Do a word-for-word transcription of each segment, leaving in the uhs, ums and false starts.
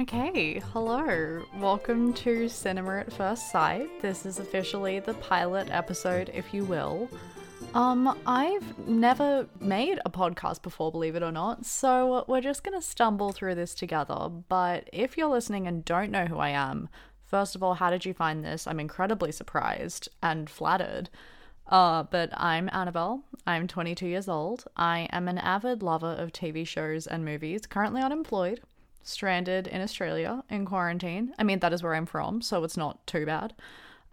Okay, hello. Welcome to Cinema at First Sight. This is officially the pilot episode, if you will. Um, I've never made a podcast before, believe it or not, so we're just going to stumble through this together. But if you're listening and don't know who I am, first of all, how did you find this? I'm incredibly surprised and flattered. Uh, but I'm Annabelle. I'm twenty-two years old. I am an avid lover of T V shows and movies, currently unemployed. Stranded in Australia in quarantine. I mean, that is where I'm from, so it's not too bad.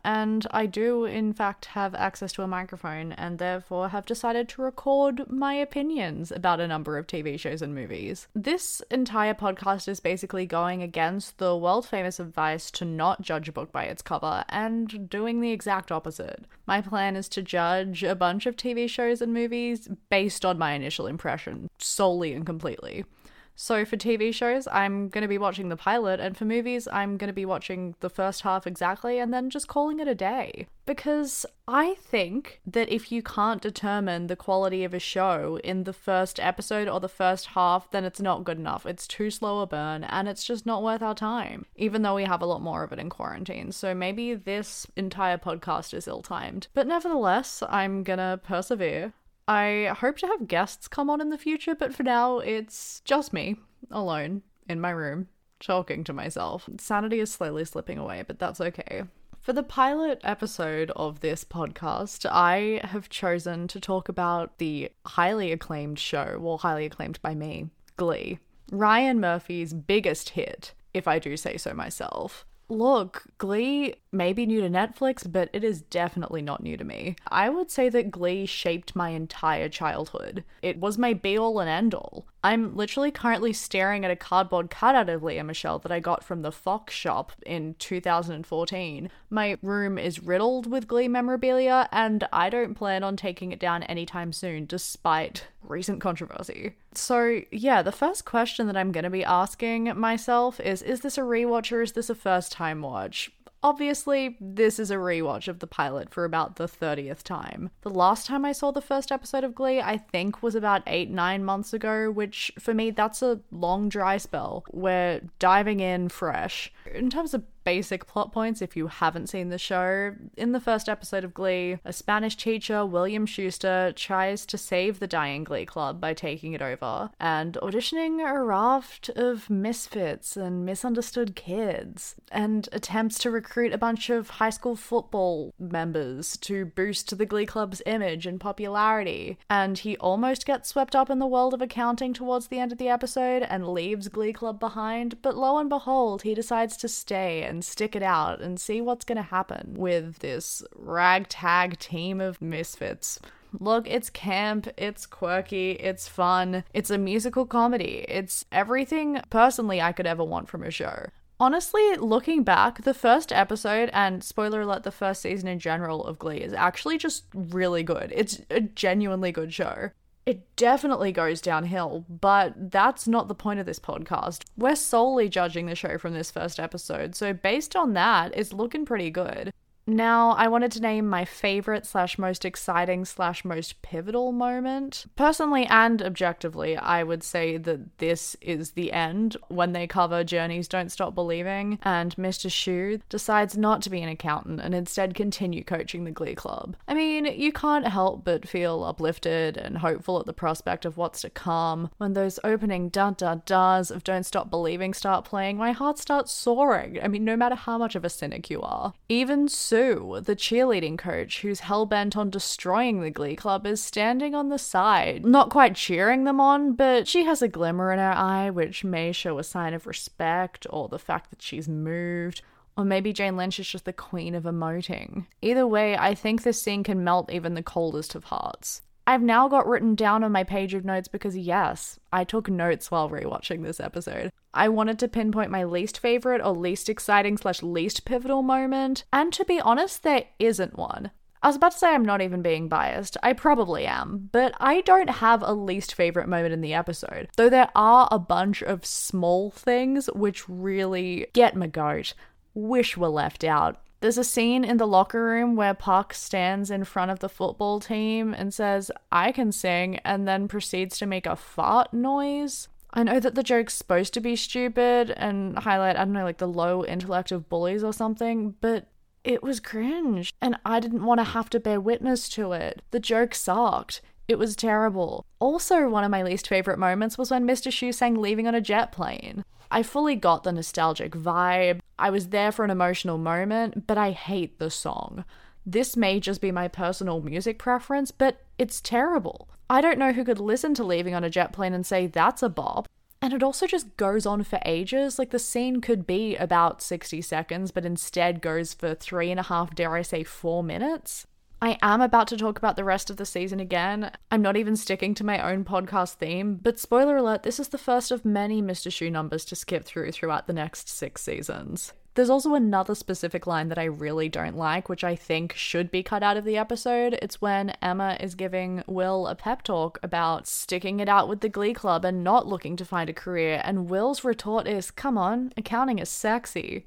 And I do, in fact, have access to a microphone and therefore have decided to record my opinions about a number of T V shows and movies. This entire podcast is basically going against the world-famous advice to not judge a book by its cover and doing the exact opposite. My plan is to judge a bunch of T V shows and movies based on my initial impression, solely and completely. So for T V shows, I'm going to be watching the pilot, and for movies, I'm going to be watching the first half exactly and then just calling it a day. Because I think that if you can't determine the quality of a show in the first episode or the first half, then it's not good enough. It's too slow a burn and it's just not worth our time, even though we have a lot more of it in quarantine. So maybe this entire podcast is ill-timed. But nevertheless, I'm going to persevere. I hope to have guests come on in the future, but for now, it's just me, alone, in my room, talking to myself. Sanity is slowly slipping away, but that's okay. For the pilot episode of this podcast, I have chosen to talk about the highly acclaimed show, well, highly acclaimed by me, Glee. Ryan Murphy's biggest hit, if I do say so myself. Look, Glee may be new to Netflix, but it is definitely not new to me. I would say that Glee shaped my entire childhood. It was my be-all and end-all. I'm literally currently staring at a cardboard cutout of Lea Michele that I got from the Fox shop in two thousand fourteen. My room is riddled with Glee memorabilia, and I don't plan on taking it down anytime soon, despite recent controversy. So yeah, the first question that I'm going to be asking myself is, is this a rewatch or is this a first-time watch? Obviously, this is a rewatch of the pilot for about the thirtieth time. The last time I saw the first episode of Glee, I think, was about eight, nine months ago, which for me, that's a long dry spell. We're diving in fresh. In terms of basic plot points, if you haven't seen the show, in the first episode of Glee, a Spanish teacher, William Schuester, tries to save the dying Glee Club by taking it over and auditioning a raft of misfits and misunderstood kids, and attempts to recruit a bunch of high school football members to boost the Glee Club's image and popularity. And he almost gets swept up in the world of accounting towards the end of the episode and leaves Glee Club behind, but lo and behold, he decides to stay and stick it out and see what's going to happen with this ragtag team of misfits. Look, it's camp, it's quirky, it's fun, it's a musical comedy, it's everything personally I could ever want from a show. Honestly, looking back, the first episode, and spoiler alert, the first season in general of Glee is actually just really good. It's a genuinely good show. It definitely goes downhill, but that's not the point of this podcast. We're solely judging the show from this first episode, so based on that, it's looking pretty good. Now, I wanted to name my favorite slash most exciting slash most pivotal moment. Personally and objectively, I would say that this is the end when they cover Journey's Don't Stop Believing and Mister Shu decides not to be an accountant and instead continue coaching the Glee Club. I mean, you can't help but feel uplifted and hopeful at the prospect of what's to come. When those opening da-da-da's of Don't Stop Believing start playing, my heart starts soaring. I mean, no matter how much of a cynic you are. Even so, Sue, the cheerleading coach who's hell-bent on destroying the Glee Club, is standing on the side, not quite cheering them on, but she has a glimmer in her eye which may show a sign of respect or the fact that she's moved. Or maybe Jane Lynch is just the queen of emoting. Either way, I think this scene can melt even the coldest of hearts. I've now got written down on my page of notes because yes, I took notes while rewatching this episode. I wanted to pinpoint my least favorite or least exciting slash least pivotal moment, and to be honest, there isn't one. I was about to say I'm not even being biased. I probably am, but I don't have a least favorite moment in the episode, though there are a bunch of small things which really get my goat. Wish were left out. There's a scene in the locker room where Park stands in front of the football team and says, "I can sing," and then proceeds to make a fart noise. I know that the joke's supposed to be stupid and highlight, I don't know, like the low intellect of bullies or something, but it was cringe, and I didn't want to have to bear witness to it. The joke sucked. It was terrible. Also, one of my least favourite moments was when Mister Shu sang Leaving on a Jet Plane. I fully got the nostalgic vibe. I was there for an emotional moment, but I hate the song. This may just be my personal music preference, but it's terrible. I don't know who could listen to Leaving on a Jet Plane and say that's a bop. And it also just goes on for ages. Like, the scene could be about sixty seconds, but instead goes for three and a half, dare I say, four minutes. I am about to talk about the rest of the season again. I'm not even sticking to my own podcast theme, but spoiler alert, this is the first of many Mister Shu numbers to skip through throughout the next six seasons. There's also another specific line that I really don't like, which I think should be cut out of the episode. It's when Emma is giving Will a pep talk about sticking it out with the Glee Club and not looking to find a career, and Will's retort is, "Come on, accounting is sexy."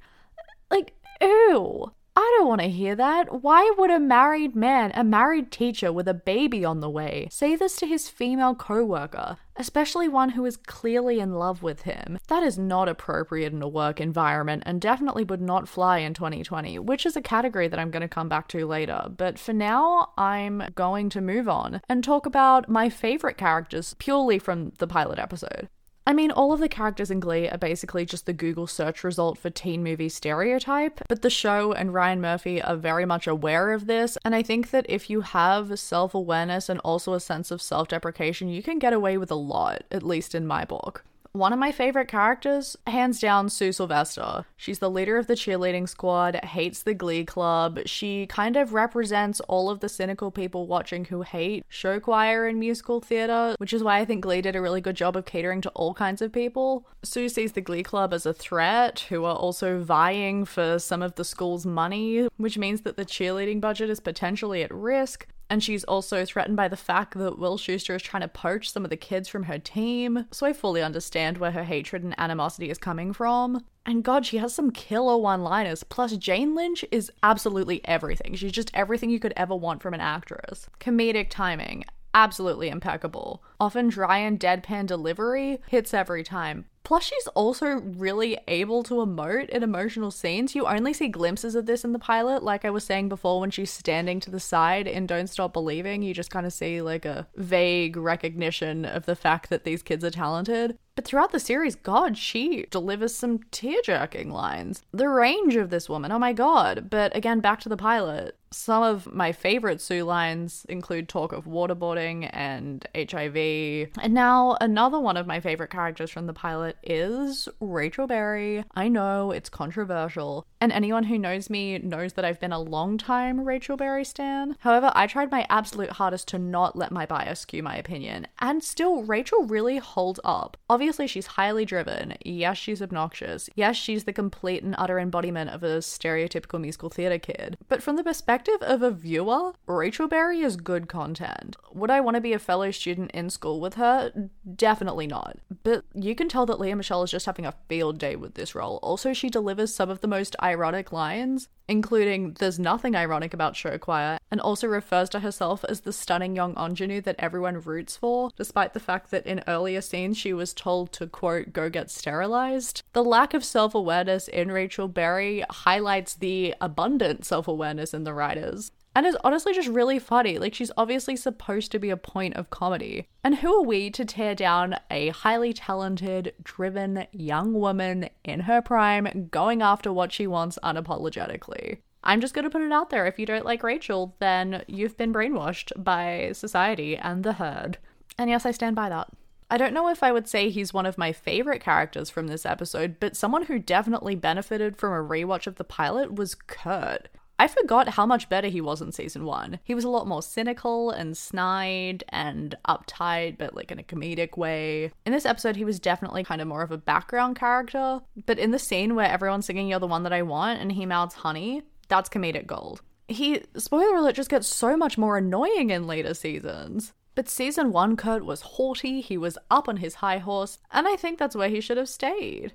Like, ew. I don't want to hear that. Why would a married man, a married teacher with a baby on the way, say this to his female co-worker, especially one who is clearly in love with him? That is not appropriate in a work environment and definitely would not fly in twenty twenty, which is a category that I'm going to come back to later. But for now, I'm going to move on and talk about my favorite characters purely from the pilot episode. I mean, all of the characters in Glee are basically just the Google search result for teen movie stereotype, but the show and Ryan Murphy are very much aware of this, and I think that if you have self-awareness and also a sense of self-deprecation, you can get away with a lot, at least in my book. One of my favorite characters, hands down, Sue Sylvester. She's the leader of the cheerleading squad, hates the Glee Club. She kind of represents all of the cynical people watching who hate show choir and musical theater, which is why I think Glee did a really good job of catering to all kinds of people. Sue sees the Glee Club as a threat, who are also vying for some of the school's money, which means that the cheerleading budget is potentially at risk. And she's also threatened by the fact that Will Schuester is trying to poach some of the kids from her team, so I fully understand where her hatred and animosity is coming from. And god, she has some killer one-liners. Plus, Jane Lynch is absolutely everything. She's just everything you could ever want from an actress. Comedic timing, absolutely impeccable. Often dry and deadpan delivery, hits every time. Plus, she's also really able to emote in emotional scenes. You only see glimpses of this in the pilot. Like I was saying before, when she's standing to the side in Don't Stop Believing, you just kind of see like a vague recognition of the fact that these kids are talented. But throughout the series, god, she delivers some tear-jerking lines. The range of this woman, oh my god. But again, back to the pilot. Some of my favorite Sue lines include talk of waterboarding and H I V. And now another one of my favorite characters from the pilot is Rachel Berry. I know it's controversial, and anyone who knows me knows that I've been a long time Rachel Berry stan. However, I tried my absolute hardest to not let my bias skew my opinion, and still, Rachel really holds up. Obviously, she's highly driven. Yes, she's obnoxious. Yes, she's the complete and utter embodiment of a stereotypical musical theatre kid. But from the perspective of a viewer, Rachel Berry is good content. Would I want to be a fellow student in school with her? Definitely not. But you can tell that Lea Michele is just having a field day with this role. Also, she delivers some of the most ironic lines, including "there's nothing ironic about show choir," and also refers to herself as the stunning young ingenue that everyone roots for, despite the fact that in earlier scenes she was told to, quote, "go get sterilized." The lack of self-awareness in Rachel Berry highlights the abundant self-awareness in the writers. And it's honestly just really funny. Like, she's obviously supposed to be a point of comedy. And who are we to tear down a highly talented, driven young woman in her prime going after what she wants unapologetically? I'm just going to put it out there. If you don't like Rachel, then you've been brainwashed by society and the herd. And yes, I stand by that. I don't know if I would say he's one of my favorite characters from this episode, but someone who definitely benefited from a rewatch of the pilot was Kurt. I forgot how much better he was in season one. He was a lot more cynical and snide and uptight, but like in a comedic way. In this episode, he was definitely kind of more of a background character, but in the scene where everyone's singing "You're the One That I Want" and he mouths "honey," that's comedic gold. He, spoiler alert, just gets so much more annoying in later seasons. But season one, Kurt was haughty, he was up on his high horse, and I think that's where he should have stayed.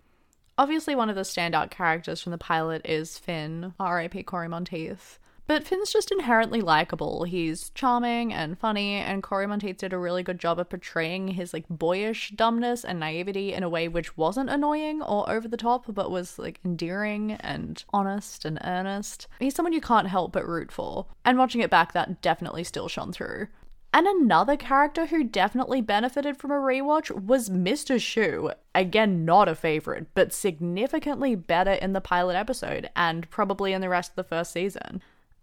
Obviously, one of the standout characters from the pilot is Finn, R I P Cory Monteith. But Finn's just inherently likable. He's charming and funny, and Cory Monteith did a really good job of portraying his like boyish dumbness and naivety in a way which wasn't annoying or over the top, but was like endearing and honest and earnest. He's someone you can't help but root for, and watching it back, that definitely still shone through. And another character who definitely benefited from a rewatch was Mister Shu. Again, not a favorite, but significantly better in the pilot episode and probably in the rest of the first season.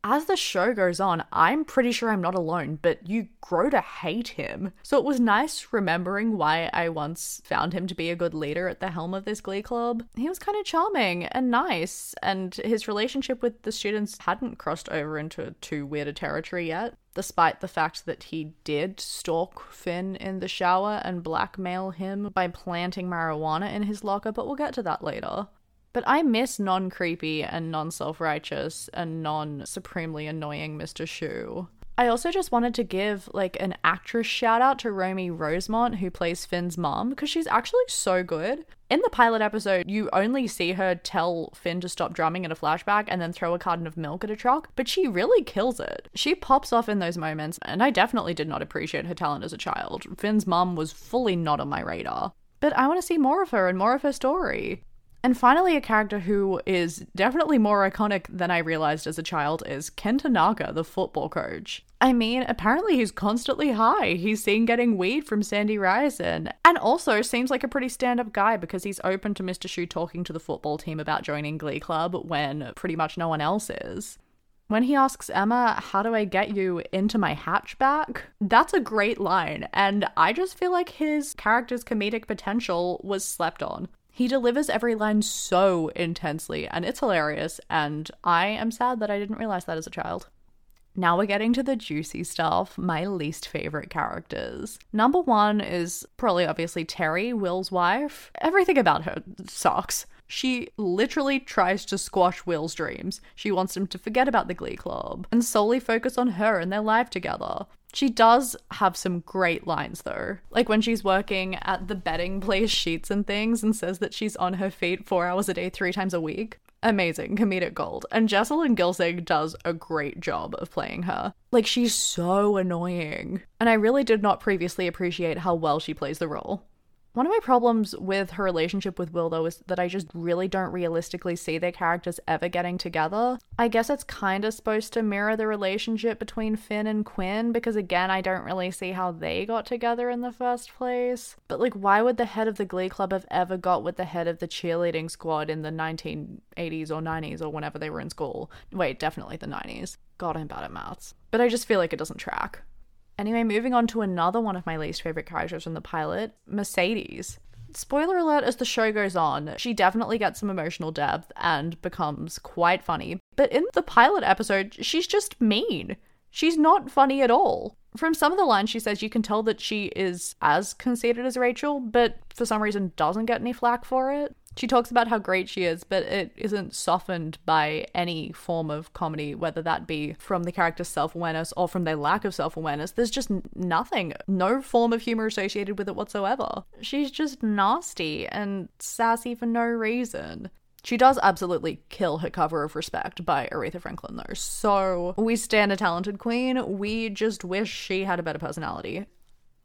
As the show goes on, I'm pretty sure I'm not alone, but you grow to hate him. So it was nice remembering why I once found him to be a good leader at the helm of this Glee club. He was kind of charming and nice, and his relationship with the students hadn't crossed over into too weird a territory yet, despite the fact that he did stalk Finn in the shower and blackmail him by planting marijuana in his locker, but we'll get to that later. But I miss non-creepy and non-self-righteous and non-supremely annoying Mister Shu. I also just wanted to give like an actress shout out to Romy Rosemont, who plays Finn's mom, because she's actually so good. In the pilot episode, you only see her tell Finn to stop drumming in a flashback and then throw a carton of milk at a truck, but she really kills it. She pops off in those moments, and I definitely did not appreciate her talent as a child. Finn's mom was fully not on my radar. But I want to see more of her and more of her story. And finally, a character who is definitely more iconic than I realized as a child is Ken Tanaka, the football coach. I mean, apparently he's constantly high. He's seen getting weed from Sandy Ryerson. And also seems like a pretty stand-up guy because he's open to Mister Shu talking to the football team about joining Glee Club when pretty much no one else is. When he asks Emma, how do I get you into my hatchback? That's a great line. And I just feel like his character's comedic potential was slept on. He delivers every line so intensely, and it's hilarious, and I am sad that I didn't realize that as a child. Now we're getting to the juicy stuff, my least favorite characters. Number one is probably obviously Terry, Will's wife. Everything about her sucks. She literally tries to squash Will's dreams. She wants him to forget about the Glee Club and solely focus on her and their life together. She does have some great lines, though. Like when she's working at the betting place Sheets and Things and says that she's on her feet four hours a day, three times a week. Amazing, comedic gold. And Jessalyn Gilsig does a great job of playing her. Like, she's so annoying. And I really did not previously appreciate how well she plays the role. One of my problems with her relationship with Will, though, is that I just really don't realistically see their characters ever getting together. I guess it's kind of supposed to mirror the relationship between Finn and Quinn, because again, I don't really see how they got together in the first place. But like, why would the head of the Glee Club have ever got with the head of the cheerleading squad in the nineteen eighties or nineties or whenever they were in school? Wait, definitely the nineties. God, I'm bad at maths. But I just feel like it doesn't track. Anyway, moving on to another one of my least favorite characters from the pilot, Mercedes. Spoiler alert, as the show goes on, she definitely gets some emotional depth and becomes quite funny. But in the pilot episode, she's just mean. She's not funny at all. From some of the lines she says, you can tell that she is as conceited as Rachel, but for some reason doesn't get any flack for it. She talks about how great she is, but it isn't softened by any form of comedy, whether that be from the character's self-awareness or from their lack of self-awareness. There's just nothing, no form of humor associated with it whatsoever. She's just nasty and sassy for no reason. She does absolutely kill her cover of Respect by Aretha Franklin, though. So we stand a talented queen. We just wish she had a better personality.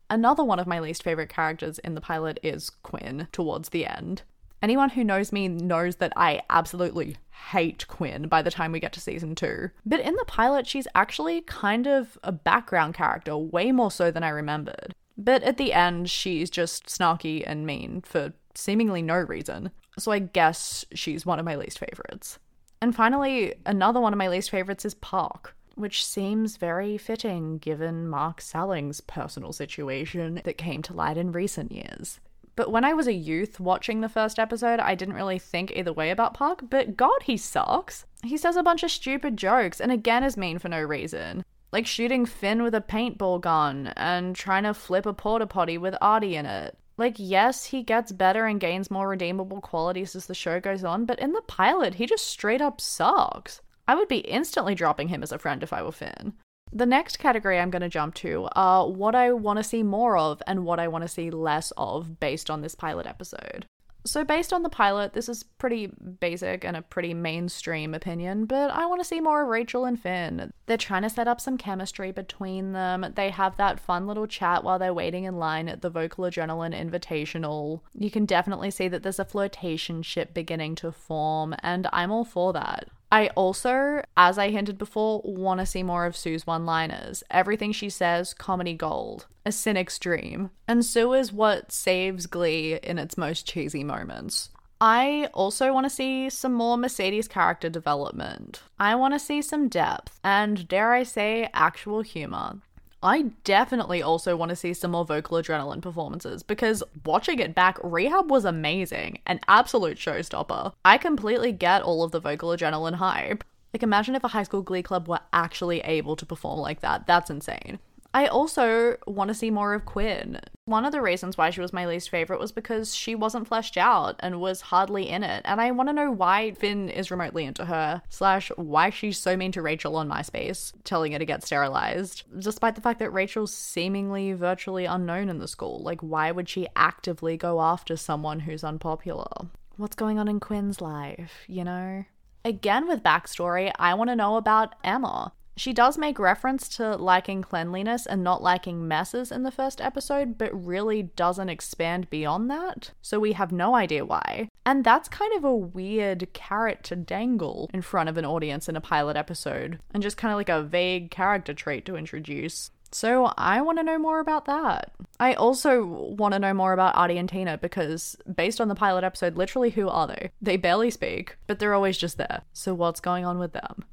Another one of my least favorite characters in the pilot is Quinn towards the end. Anyone who knows me knows that I absolutely hate Quinn by the time we get to season two. But in the pilot, she's actually kind of a background character, way more so than I remembered. But at the end, she's just snarky and mean for seemingly no reason. So I guess she's one of my least favorites. And finally, another one of my least favorites is Park, which seems very fitting given Mark Salling's personal situation that came to light in recent years. But when I was a youth watching the first episode, I didn't really think either way about Park, but God, he sucks. He says a bunch of stupid jokes and again is mean for no reason. Like shooting Finn with a paintball gun and trying to flip a porta potty with Artie in it. Like, yes, he gets better and gains more redeemable qualities as the show goes on, but in the pilot, he just straight up sucks. I would be instantly dropping him as a friend if I were Finn. The next category I'm going to jump to are what I want to see more of and what I want to see less of based on this pilot episode. So based on the pilot, this is pretty basic and a pretty mainstream opinion, but I want to see more of Rachel and Finn. They're trying to set up some chemistry between them. They have that fun little chat while they're waiting in line at the Vocal Adrenaline Invitational. You can definitely see that there's a flirtationship beginning to form, and I'm all for that. I also, as I hinted before, want to see more of Sue's one-liners. Everything she says, comedy gold. A cynic's dream. And Sue is what saves Glee in its most cheesy moments. I also want to see some more Mercedes character development. I want to see some depth and, dare I say, actual humor. I definitely also want to see some more Vocal Adrenaline performances, because watching it back, Rehab was amazing, an absolute showstopper. I completely get all of the Vocal Adrenaline hype. Like, imagine if a high school Glee club were actually able to perform like that. That's insane. I also want to see more of Quinn. One of the reasons why she was my least favorite was because she wasn't fleshed out and was hardly in it, and I want to know why Finn is remotely into her, slash why she's so mean to Rachel on MySpace, telling her to get sterilized, despite the fact that Rachel's seemingly virtually unknown in the school. Like, why would she actively go after someone who's unpopular? What's going on in Quinn's life, you know? Again, with backstory, I want to know about Emma. She does make reference to liking cleanliness and not liking messes in the first episode, but really doesn't expand beyond that, so we have no idea why. And that's kind of a weird carrot to dangle in front of an audience in a pilot episode, and just kind of like a vague character trait to introduce. So I want to know more about that. I also want to know more about Artie and Tina, because based on the pilot episode, literally who are they? They barely speak, but they're always just there. So what's going on with them?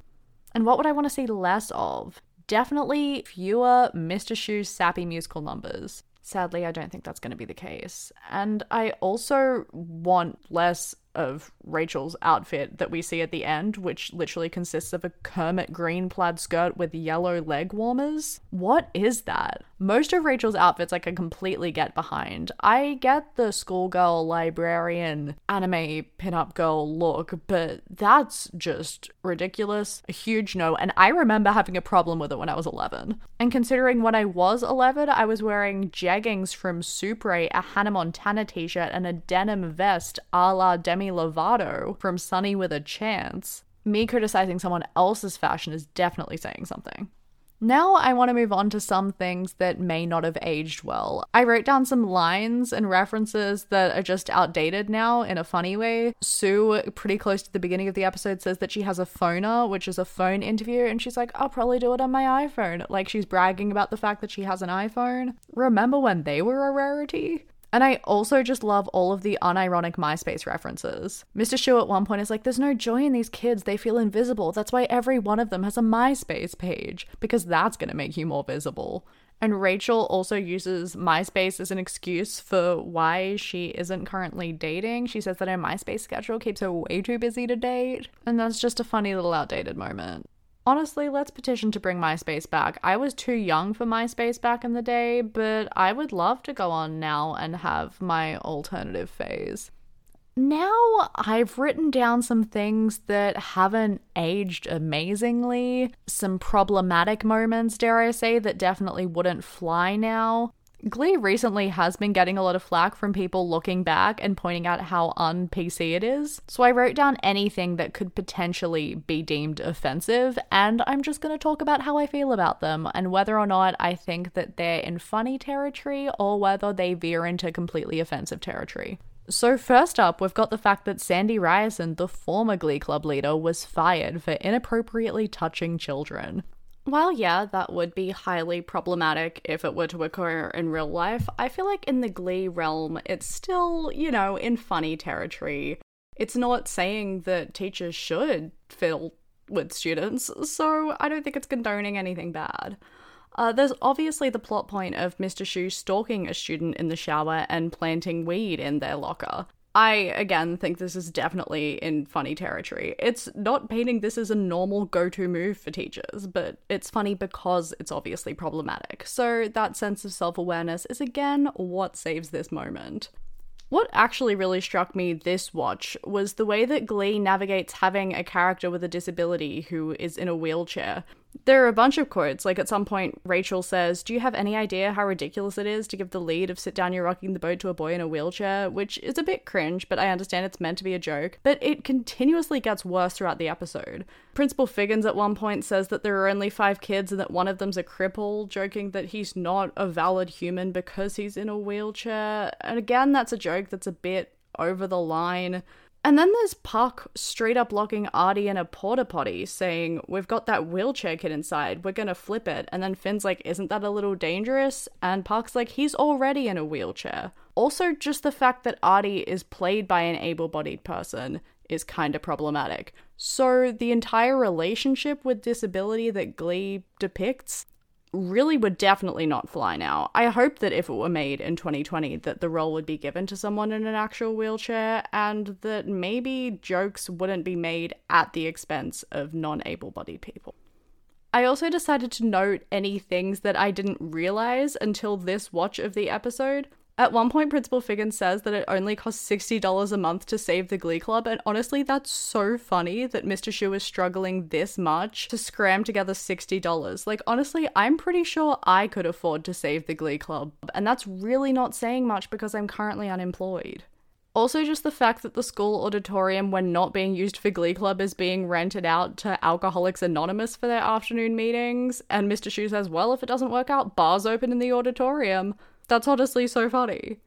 And what would I want to see less of? Definitely fewer Mister Shoe's sappy musical numbers. Sadly, I don't think that's going to be the case. And I also want less of Rachel's outfit that we see at the end, which literally consists of a Kermit green plaid skirt with yellow leg warmers. What is that? Most of Rachel's outfits I can completely get behind. I get the schoolgirl, librarian, anime pinup girl look, but that's just ridiculous. A huge no, and I remember having a problem with it when I was eleven. And considering when I was eleven, I was wearing jeggings from Supre, a Hannah Montana t-shirt, and a denim vest a la Demi Lovato from Sunny with a Chance. Me criticizing someone else's fashion is definitely saying something. Now I want to move on to some things that may not have aged well. I wrote down some lines and references that are just outdated now in a funny way. Sue, pretty close to the beginning of the episode, says that she has a phoner, which is a phone interview, and she's like, I'll probably do it on my iPhone. Like, she's bragging about the fact that she has an iPhone. Remember when they were a rarity? And I also just love all of the unironic MySpace references. Mister Shu at one point is like, there's no joy in these kids, they feel invisible. That's why every one of them has a MySpace page, because that's going to make you more visible. And Rachel also uses MySpace as an excuse for why she isn't currently dating. She says that her MySpace schedule keeps her way too busy to date. And that's just a funny little outdated moment. Honestly, let's petition to bring MySpace back. I was too young for MySpace back in the day, but I would love to go on now and have my alternative phase. Now I've written down some things that haven't aged amazingly, some problematic moments, dare I say, that definitely wouldn't fly now. Glee recently has been getting a lot of flack from people looking back and pointing out how un-P C it is, so I wrote down anything that could potentially be deemed offensive, and I'm just going to talk about how I feel about them and whether or not I think that they're in funny territory or whether they veer into completely offensive territory. So first up, we've got the fact that Sandy Ryerson, the former Glee Club leader, was fired for inappropriately touching children. While, yeah, that would be highly problematic if it were to occur in real life, I feel like in the Glee realm, it's still, you know, in funny territory. It's not saying that teachers should fiddle with students, so I don't think it's condoning anything bad. Uh, there's obviously the plot point of Mister Shu stalking a student in the shower and planting weed in their locker. I, again, think this is definitely in funny territory. It's not painting this as a normal go-to move for teachers, but it's funny because it's obviously problematic. So that sense of self-awareness is, again, what saves this moment. What actually really struck me this watch was the way that Glee navigates having a character with a disability who is in a wheelchair. There are a bunch of quotes. Like, at some point, Rachel says, "Do you have any idea how ridiculous it is to give the lead of Sit Down You're Rocking the Boat to a boy in a wheelchair?" Which is a bit cringe, but I understand it's meant to be a joke. But it continuously gets worse throughout the episode. Principal Figgins at one point says that there are only five kids and that one of them's a cripple, joking that he's not a valid human because he's in a wheelchair. And again, that's a joke that's a bit over the line. And then there's Park straight up locking Artie in a porta potty, saying, "We've got that wheelchair kid inside, we're gonna flip it." And then Finn's like, "Isn't that a little dangerous?" And Park's like, "He's already in a wheelchair." Also, just the fact that Artie is played by an able-bodied person is kind of problematic. So the entire relationship with disability that Glee depicts really would definitely not fly now. I hope that if it were made in twenty twenty that the role would be given to someone in an actual wheelchair, and that maybe jokes wouldn't be made at the expense of non-able-bodied people. I also decided to note any things that I didn't realize until this watch of the episode. At one point, Principal Figgins says that it only costs sixty dollars a month to save the Glee Club, and honestly, that's so funny that Mister Shu is struggling this much to scram together sixty dollars. Like, honestly, I'm pretty sure I could afford to save the Glee Club, and that's really not saying much because I'm currently unemployed. Also, just the fact that the school auditorium, when not being used for Glee Club, is being rented out to Alcoholics Anonymous for their afternoon meetings, and Mister Shu says, "Well, if it doesn't work out, bars open in the auditorium." That's honestly so funny.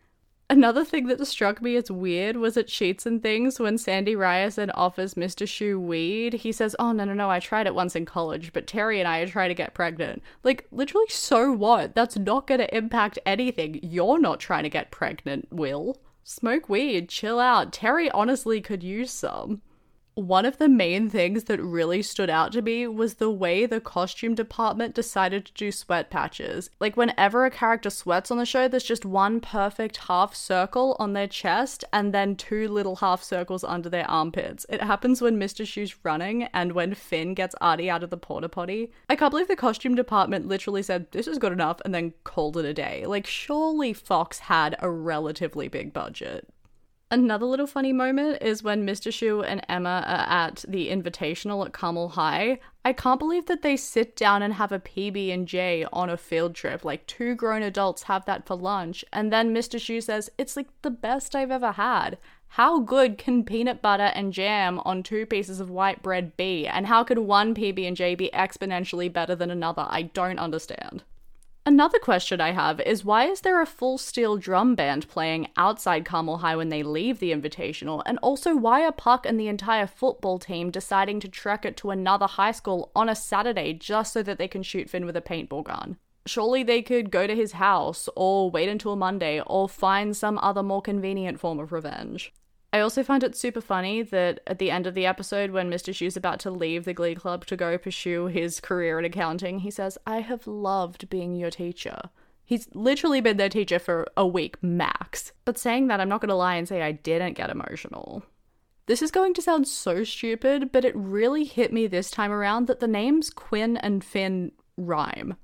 Another thing that struck me as weird was at Sheets and Things when Sandy Ryerson offers Mister Shu weed. He says, "Oh, no, no, no, I tried it once in college, but Terry and I are trying to get pregnant." Like, literally, so what? That's not going to impact anything. You're not trying to get pregnant, Will. Smoke weed, chill out. Terry honestly could use some. One of the main things that really stood out to me was the way the costume department decided to do sweat patches. Like, whenever a character sweats on the show, there's just one perfect half circle on their chest and then two little half circles under their armpits. It happens when Mister Shu's running and when Finn gets Artie out of the porta potty. I can't believe the costume department literally said, "This is good enough," and then called it a day. Like, surely Fox had a relatively big budget. Another little funny moment is when Mister Shu and Emma are at the Invitational at Carmel High. I can't believe that they sit down and have a P B and J on a field trip. Like, two grown adults have that for lunch, and then Mister Shu says, "It's like the best I've ever had." How good can peanut butter and jam on two pieces of white bread be? And how could one P B and J be exponentially better than another? I don't understand. Another question I have is, why is there a full steel drum band playing outside Carmel High when they leave the Invitational? And also, why are Park and the entire football team deciding to trek it to another high school on a Saturday just so that they can shoot Finn with a paintball gun? Surely they could go to his house, or wait until Monday, or find some other more convenient form of revenge. I also find it super funny that at the end of the episode, when Mister Shu's about to leave the Glee Club to go pursue his career in accounting, he says, "I have loved being your teacher." He's literally been their teacher for a week max. But saying that, I'm not going to lie and say I didn't get emotional. This is going to sound so stupid, but it really hit me this time around that the names Quinn and Finn rhyme.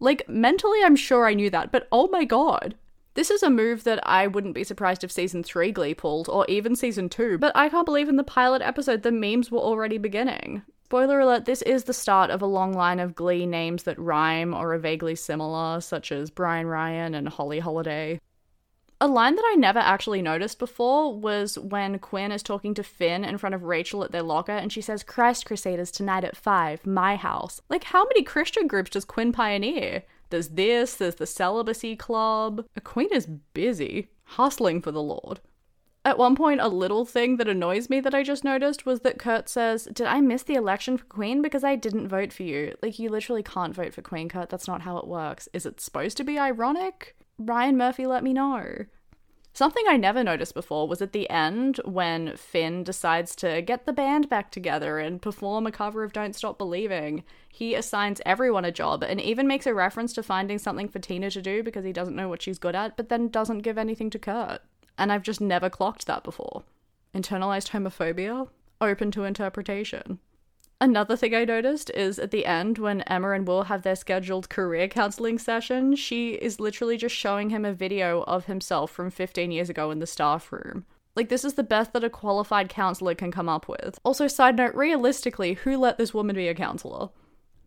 Like, mentally, I'm sure I knew that, but oh my god. This is a move that I wouldn't be surprised if season three Glee pulled, or even season two, but I can't believe in the pilot episode the memes were already beginning. Spoiler alert, this is the start of a long line of Glee names that rhyme or are vaguely similar, such as Brian Ryan and Holly Holiday. A line that I never actually noticed before was when Quinn is talking to Finn in front of Rachel at their locker, and she says, "Christ Crusaders tonight at five, my house." Like, how many Christian groups does Quinn pioneer? There's this, there's the Celibacy Club. A queen is busy, hustling for the Lord. At one point, a little thing that annoys me that I just noticed was that Kurt says, "Did I miss the election for Queen because I didn't vote for you?" Like, you literally can't vote for Queen, Kurt. That's not how it works. Is it supposed to be ironic? Ryan Murphy, let me know. Something I never noticed before was at the end when Finn decides to get the band back together and perform a cover of Don't Stop Believing. He assigns everyone a job and even makes a reference to finding something for Tina to do because he doesn't know what she's good at, but then doesn't give anything to Kurt. And I've just never clocked that before. Internalized homophobia? Open to interpretation. Another thing I noticed is at the end when Emma and Will have their scheduled career counseling session, she is literally just showing him a video of himself from fifteen years ago in the staff room. Like, this is the best that a qualified counselor can come up with. Also, side note, realistically, who let this woman be a counselor?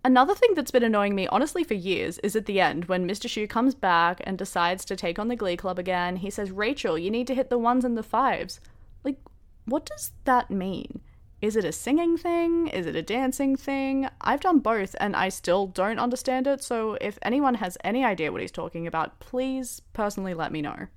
Another thing that's been annoying me, honestly, for years is at the end when Mister Shu comes back and decides to take on the Glee Club again. He says, Rachel, you need to hit the ones and the fives. Like, what does that mean? Is it a singing thing? Is it a dancing thing? I've done both and I still don't understand it, so if anyone has any idea what he's talking about, please personally let me know.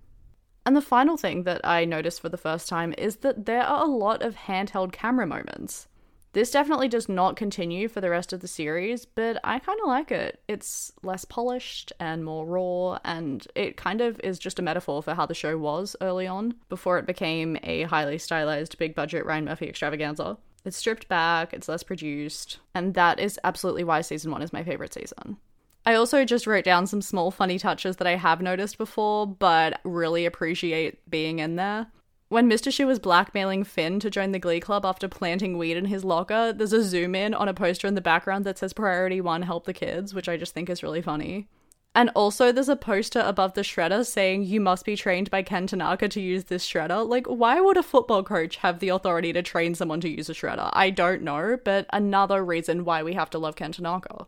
And the final thing that I noticed for the first time is that there are a lot of handheld camera moments. This definitely does not continue for the rest of the series, but I kind of like it. It's less polished and more raw, and it kind of is just a metaphor for how the show was early on, before it became a highly stylized, big-budget Ryan Murphy extravaganza. It's stripped back, it's less produced, and that is absolutely why season one is my favorite season. I also just wrote down some small funny touches that I have noticed before, but really appreciate being in there. When Mister Shu was blackmailing Finn to join the Glee Club after planting weed in his locker, there's a zoom in on a poster in the background that says Priority One, Help the Kids, which I just think is really funny. And also there's a poster above the shredder saying you must be trained by Ken Tanaka to use this shredder. Like, why would a football coach have the authority to train someone to use a shredder? I don't know, but another reason why we have to love Ken Tanaka.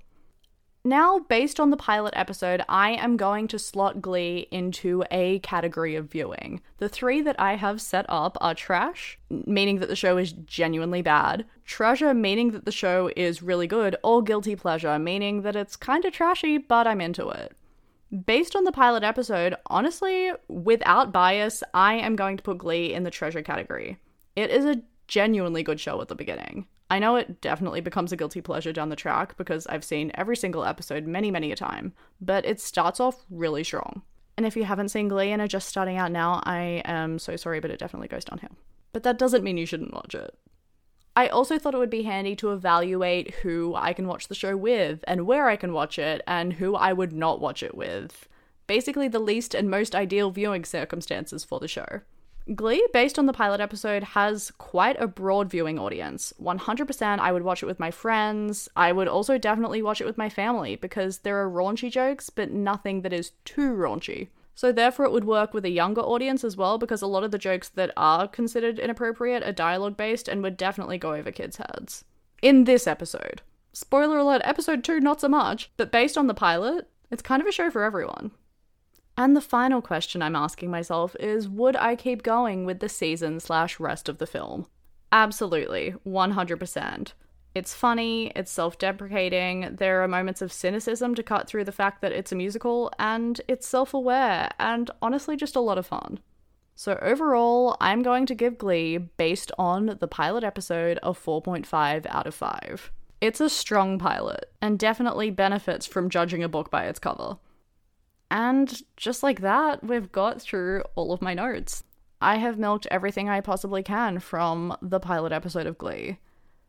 Now, based on the pilot episode, I am going to slot Glee into a category of viewing. The three that I have set up are trash, meaning that the show is genuinely bad, treasure, meaning that the show is really good, or guilty pleasure, meaning that it's kind of trashy, but I'm into it. Based on the pilot episode, honestly, without bias, I am going to put Glee in the treasure category. It is a genuinely good show at the beginning. I know it definitely becomes a guilty pleasure down the track because I've seen every single episode many, many a time, but it starts off really strong. And if you haven't seen Glee and are just starting out now, I am so sorry, but it definitely goes downhill. But that doesn't mean you shouldn't watch it. I also thought it would be handy to evaluate who I can watch the show with and where I can watch it and who I would not watch it with. Basically the least and most ideal viewing circumstances for the show. Glee, based on the pilot episode, has quite a broad viewing audience. one hundred percent I would watch it with my friends. I would also definitely watch it with my family because there are raunchy jokes, but nothing that is too raunchy. So therefore it would work with a younger audience as well because a lot of the jokes that are considered inappropriate are dialogue-based and would definitely go over kids' heads. In this episode. Spoiler alert, episode two, not so much, but based on the pilot, it's kind of a show for everyone. And the final question I'm asking myself is, would I keep going with the season slash rest of the film? Absolutely, one hundred percent. It's funny, it's self-deprecating, there are moments of cynicism to cut through the fact that it's a musical, and it's self-aware, and honestly just a lot of fun. So overall, I'm going to give Glee, based on the pilot episode, a four point five out of five. It's a strong pilot, and definitely benefits from judging a book by its cover. And just like that, we've got through all of my notes. I have milked everything I possibly can from the pilot episode of Glee.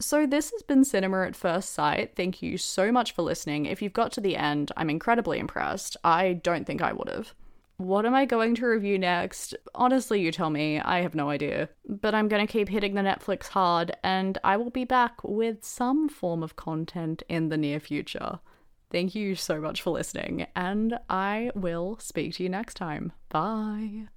So this has been Cinema at First Sight. Thank you so much for listening. If you've got to the end, I'm incredibly impressed. I don't think I would have. What am I going to review next? Honestly, you tell me. I have no idea. But I'm going to keep hitting the Netflix hard, and I will be back with some form of content in the near future. Thank you so much for listening, and I will speak to you next time. Bye.